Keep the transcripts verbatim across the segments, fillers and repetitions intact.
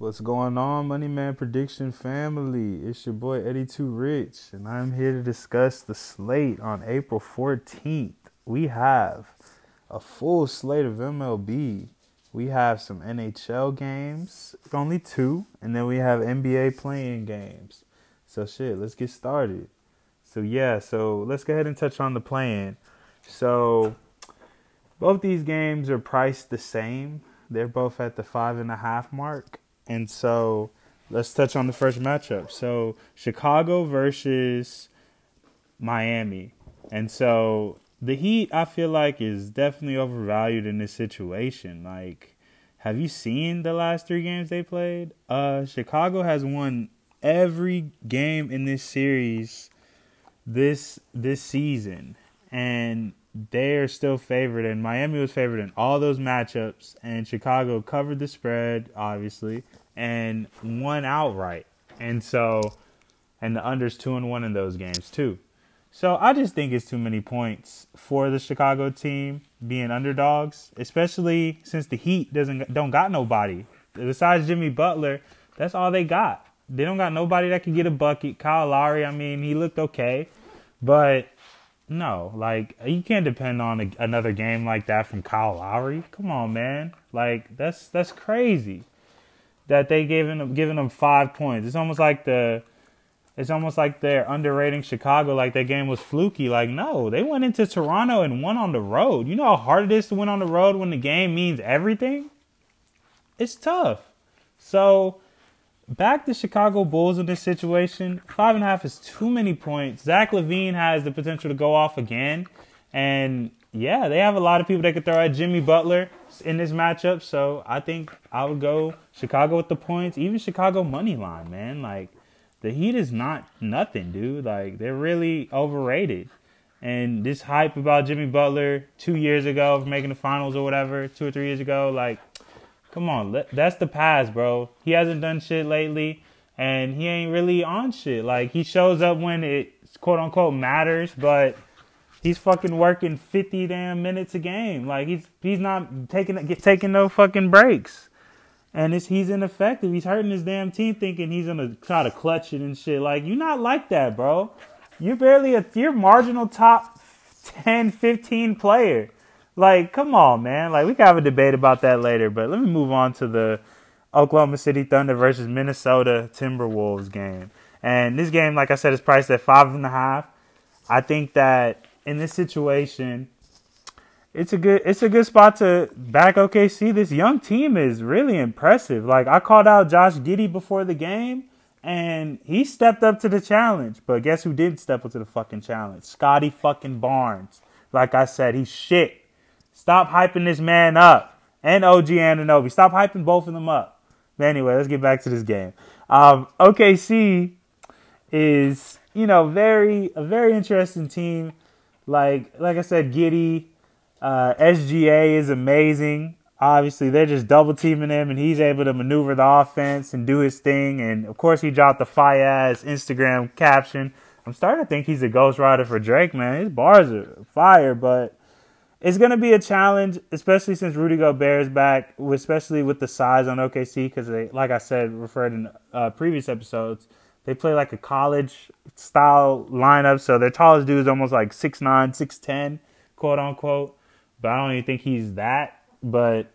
What's going on, Money Man Prediction family? It's your boy Eddie two Rich, and I'm here to discuss the slate on April fourteenth. We have a full slate of M L B. We have some N H L games, only two, and then we have N B A play-in games. So shit, let's get started. So yeah, so let's go ahead and touch on the play-in. So both these games are priced the same. They're both at the five and a half mark. And so let's touch on the first matchup. So Chicago versus Miami. And so the Heat, I feel like, is definitely overvalued in this situation. Like, have you seen the last three games they played? Uh, Chicago has won every game in this series this this season. And they are still favored, and Miami was favored in all those matchups, and Chicago covered the spread, obviously, and won outright. And so, and the under's two and one in those games too. So I just think it's too many points for the Chicago team being underdogs, especially since the Heat doesn't don't got nobody besides Jimmy Butler. That's all they got. They don't got nobody that can get a bucket. Kyle Lowry, I mean, he looked okay, but no, like, you can't depend on a, another game like that from Kyle Lowry. Come on, man. Like, that's that's crazy that they gave him, giving them five points. It's almost like the, it's almost like they're underrating Chicago, like that game was fluky. Like, no, they went into Toronto and won on the road. You know how hard it is to win on the road when the game means everything? It's tough. So back the Chicago Bulls in this situation. Five and a half is too many points. Zach LaVine has the potential to go off again. And, yeah, they have a lot of people that could throw at Jimmy Butler in this matchup. So I think I would go Chicago with the points. Even Chicago money line, man. Like, the Heat is not nothing, dude. Like, they're really overrated. And this hype about Jimmy Butler two years ago for making the finals or whatever, two or three years ago, like, come on, that's the past, bro. He hasn't done shit lately, and he ain't really on shit. Like, he shows up when it, quote-unquote, matters, but he's fucking working fifty damn minutes a game. Like, he's he's not taking get, taking no fucking breaks. And it's, he's ineffective. He's hurting his damn team thinking he's going to try to clutch it and shit. Like, you're not like that, bro. You're barely a you're marginal top ten, fifteen player. Like, come on, man. Like, we can have a debate about that later, but let me move on to the Oklahoma City Thunder versus Minnesota Timberwolves game. And this game, like I said, is priced at five and a half. I think that in this situation, it's a good it's a good spot to back O K C. This young team is really impressive. Like, I called out Josh Giddey before the game, and he stepped up to the challenge. But guess who didn't step up to the fucking challenge? Scotty fucking Barnes. Like I said, he's shit. Stop hyping this man up. And O G Ananobi. Stop hyping both of them up. But anyway, let's get back to this game. Um, O K C is, you know, very a very interesting team. Like like I said, Giddey, uh, S G A is amazing. Obviously, they're just double teaming him, and he's able to maneuver the offense and do his thing. And of course, he dropped the fire-ass Instagram caption. I'm starting to think he's a ghostwriter for Drake, man. His bars are fire, but it's going to be a challenge, especially since Rudy Gobert is back, especially with the size on O K C, because they, like I said, referred in uh, previous episodes, they play like a college-style lineup, so their tallest dude is almost like six nine, six ten, quote-unquote, but I don't even think he's that, but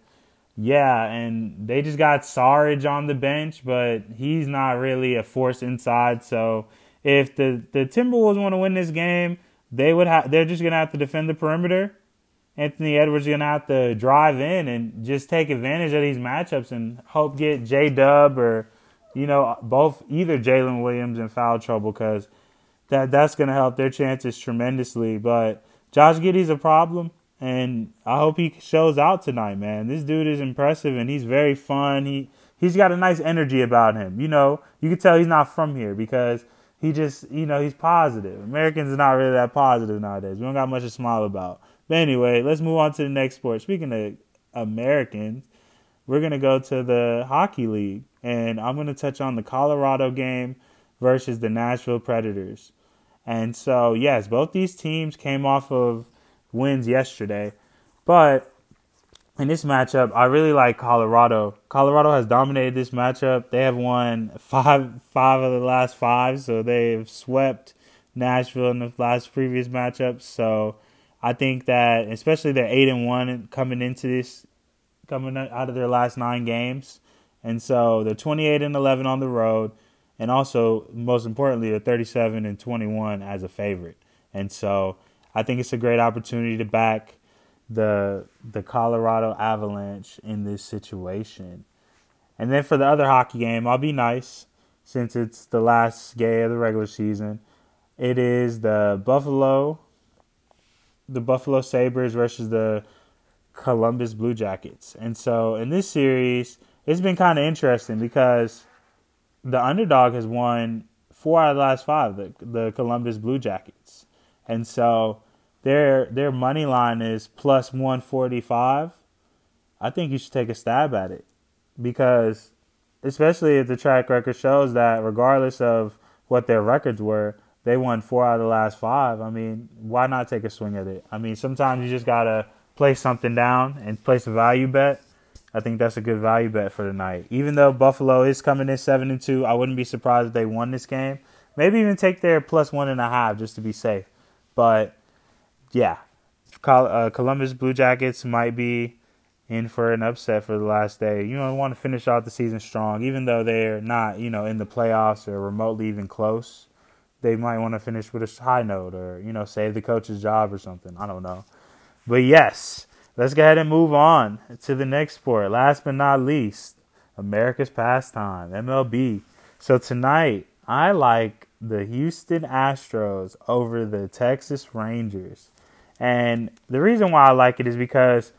yeah, and they just got Sarge on the bench, but he's not really a force inside, so if the, the Timberwolves want to win this game, they would ha- they're just going to have to defend the perimeter. Anthony Edwards is going to have to drive in and just take advantage of these matchups and hope get J-Dub or, you know, both either Jalen Williams in foul trouble because that, that's going to help their chances tremendously. But Josh Giddey's a problem, and I hope he shows out tonight, man. This dude is impressive, and he's very fun. He, he's got a nice energy about him. You know, you can tell he's not from here because he just, you know, he's positive. Americans are not really that positive nowadays. We don't got much to smile about. But anyway, let's move on to the next sport. Speaking of Americans, we're going to go to the Hockey League. And I'm going to touch on the Colorado game versus the Nashville Predators. And so, yes, both these teams came off of wins yesterday. But In this matchup, I really like Colorado. Colorado has dominated this matchup. They have won five five of the last five, so they've swept Nashville in the last previous matchup. So I think that, especially they're eight and one coming into this, coming out of their last nine games, and so they're twenty eight and eleven on the road, and also most importantly, they're thirty seven and twenty one as a favorite. And so I think it's a great opportunity to back the the Colorado Avalanche in this situation. And then for the other hockey game, I'll be nice since it's the last game of the regular season. It is the Buffalo the Buffalo Sabres versus the Columbus Blue Jackets. And so in this series, it's been kind of interesting because the underdog has won four out of the last five, the, the Columbus Blue Jackets. And so Their their money line is plus one forty-five. I think you should take a stab at it because, especially if the track record shows that regardless of what their records were, they won four out of the last five. I mean, why not take a swing at it? I mean, sometimes you just got to place something down and place a value bet. I think that's a good value bet for the night. Even though Buffalo is coming in seven and two, I wouldn't be surprised if they won this game. Maybe even take their plus one and a half just to be safe. But yeah, Columbus Blue Jackets might be in for an upset for the last day. You know, they want to finish out the season strong, even though they're not, you know, in the playoffs or remotely even close. They might want to finish with a high note or, you know, save the coach's job or something. I don't know. But yes, let's go ahead and move on to the next sport. Last but not least, America's pastime, M L B. So tonight, I like the Houston Astros over the Texas Rangers. And the reason why I like it is because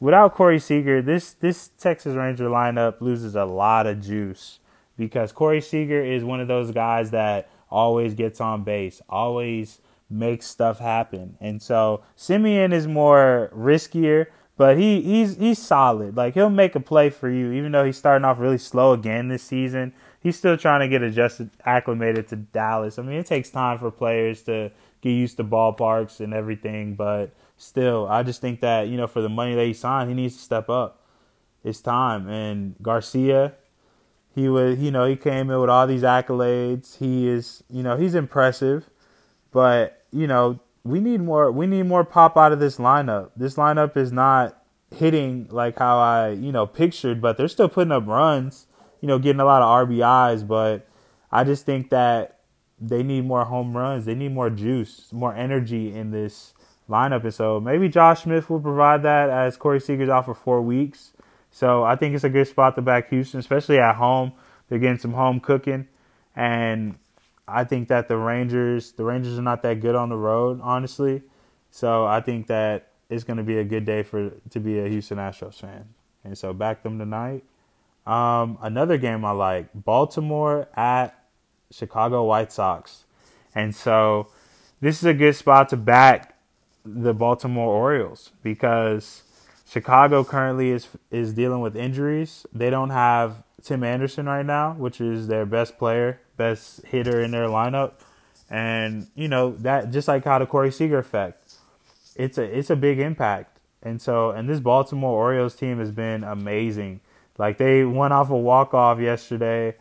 without Corey Seager, this, this Texas Ranger lineup loses a lot of juice because Corey Seager is one of those guys that always gets on base, always makes stuff happen. And so Simeon is more riskier, but he, he's he's solid. Like, he'll make a play for you, even though he's starting off really slow again this season. He's still trying to get adjusted, acclimated to Dallas. I mean, it takes time for players to get used to ballparks and everything, but still, I just think that, you know, for the money that he signed, he needs to step up. It's time. And Garcia, he was, you know, he came in with all these accolades. He is, you know, he's impressive, but, you know, we need more. We need more pop out of this lineup. This lineup is not hitting like how I, you know, pictured, but they're still putting up runs, you know, getting a lot of R B Is, but I just think that they need more home runs. They need more juice, more energy in this lineup. And so maybe Josh Smith will provide that as Corey Seager's out for four weeks. So I think it's a good spot to back Houston, especially at home. They're getting some home cooking. And I think that the Rangers, the Rangers are not that good on the road, honestly. So I think that it's going to be a good day for to be a Houston Astros fan. And so back them tonight. Um, another game I like, Baltimore at Chicago White Sox. And so this is a good spot to back the Baltimore Orioles because Chicago currently is is dealing with injuries. They don't have Tim Anderson right now, which is their best player, best hitter in their lineup. And, you know, that just like how the Corey Seager effect, it's a it's a big impact. And so, and this Baltimore Orioles team has been amazing. Like, they went off a walk-off yesterday,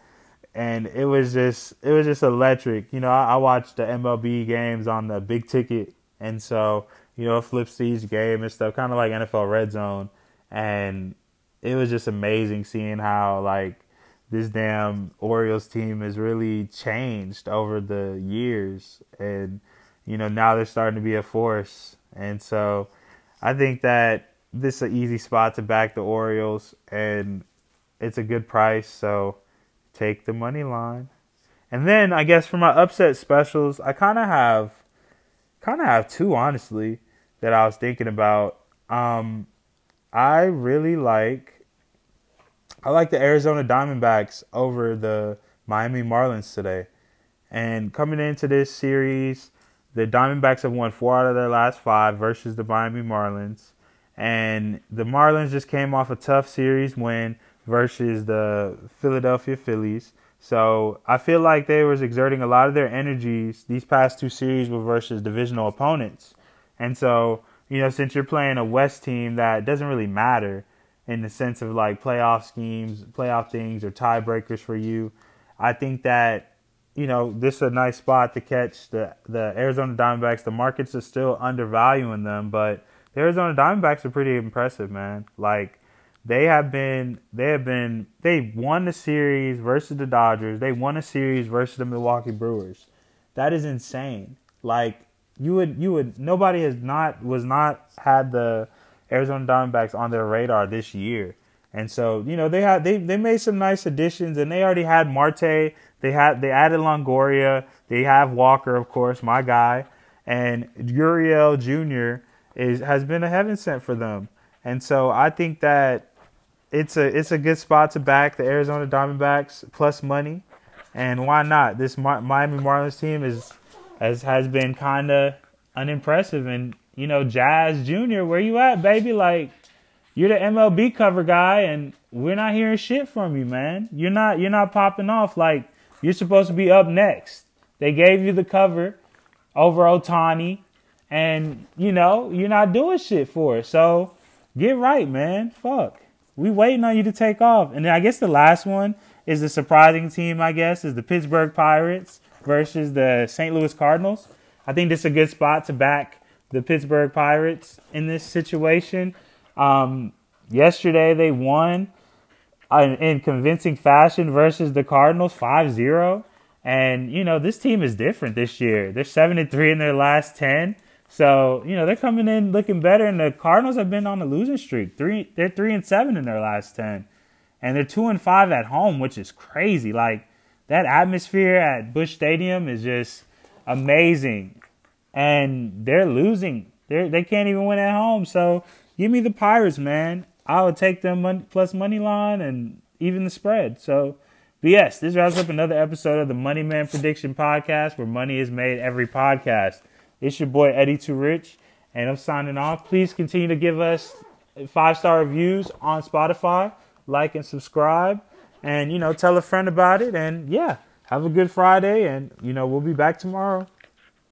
and it was just it was just electric. You know, I, I watched the M L B games on the big ticket, and so, you know, it flips to each game and stuff, kind of like N F L Red Zone. And it was just amazing seeing how, like, this damn Orioles team has really changed over the years. And, you know, now they're starting to be a force. And so I think that this is an easy spot to back the Orioles, and it's a good price, so take the money line. And then I guess for my upset specials, I kind of have kind of have two, honestly, that I was thinking about. Um, I really like I like the Arizona Diamondbacks over the Miami Marlins today. And coming into this series, the Diamondbacks have won four out of their last five versus the Miami Marlins. And the Marlins just came off a tough series win versus the Philadelphia Phillies. So I feel like they was exerting a lot of their energies these past two series were versus divisional opponents. And so you know, since you're playing a West team that doesn't really matter in the sense of like playoff schemes, playoff things, or tiebreakers for you, I think that, you know, this is a nice spot to catch the, the Arizona Diamondbacks. The markets are still undervaluing them, but the Arizona Diamondbacks are pretty impressive, man. Like, they have been, they have been, they won the series versus the Dodgers. They won a series versus the Milwaukee Brewers. That is insane. Like, you would, you would, nobody has not, was not had the Arizona Diamondbacks on their radar this year. And so, you know, they had, they, they made some nice additions, and they already had Marte. They had, they added Longoria. They have Walker, of course, my guy. And Gurriel Junior is, has been a heaven sent for them. And so I think that It's a it's a good spot to back the Arizona Diamondbacks plus money, and why not? This Miami Marlins team is has has been kind of unimpressive, and you know, Jazz Junior, where you at, baby? Like, you're the M L B cover guy, and we're not hearing shit from you, man. You're not you're not popping off. Like, you're supposed to be up next. They gave you the cover over Ohtani, and you know you're not doing shit for it. So get right, man. Fuck. We waiting on you to take off. And then I guess the last one is the surprising team, I guess, is the Pittsburgh Pirates versus the Saint Louis Cardinals. I think this is a good spot to back the Pittsburgh Pirates in this situation. Um, yesterday they won in, in convincing fashion versus the Cardinals five zero. And, you know, this team is different this year. They're seven and three in their last ten. So, you know, they're coming in looking better, and the Cardinals have been on a losing streak. Three, they're three and seven in their last ten, and they're two and five at home, which is crazy. Like, that atmosphere at Busch Stadium is just amazing, and they're losing. They they can't even win at home. So, give me the Pirates, man. I would take them mon- plus money line and even the spread. So, but yes, this wraps up another episode of the Money Man Prediction Podcast, where money is made every podcast. It's your boy, Eddie two Rich, and I'm signing off. Please continue to give us five-star reviews on Spotify. Like and subscribe. And, you know, tell a friend about it. And, yeah, have a good Friday. And, you know, we'll be back tomorrow.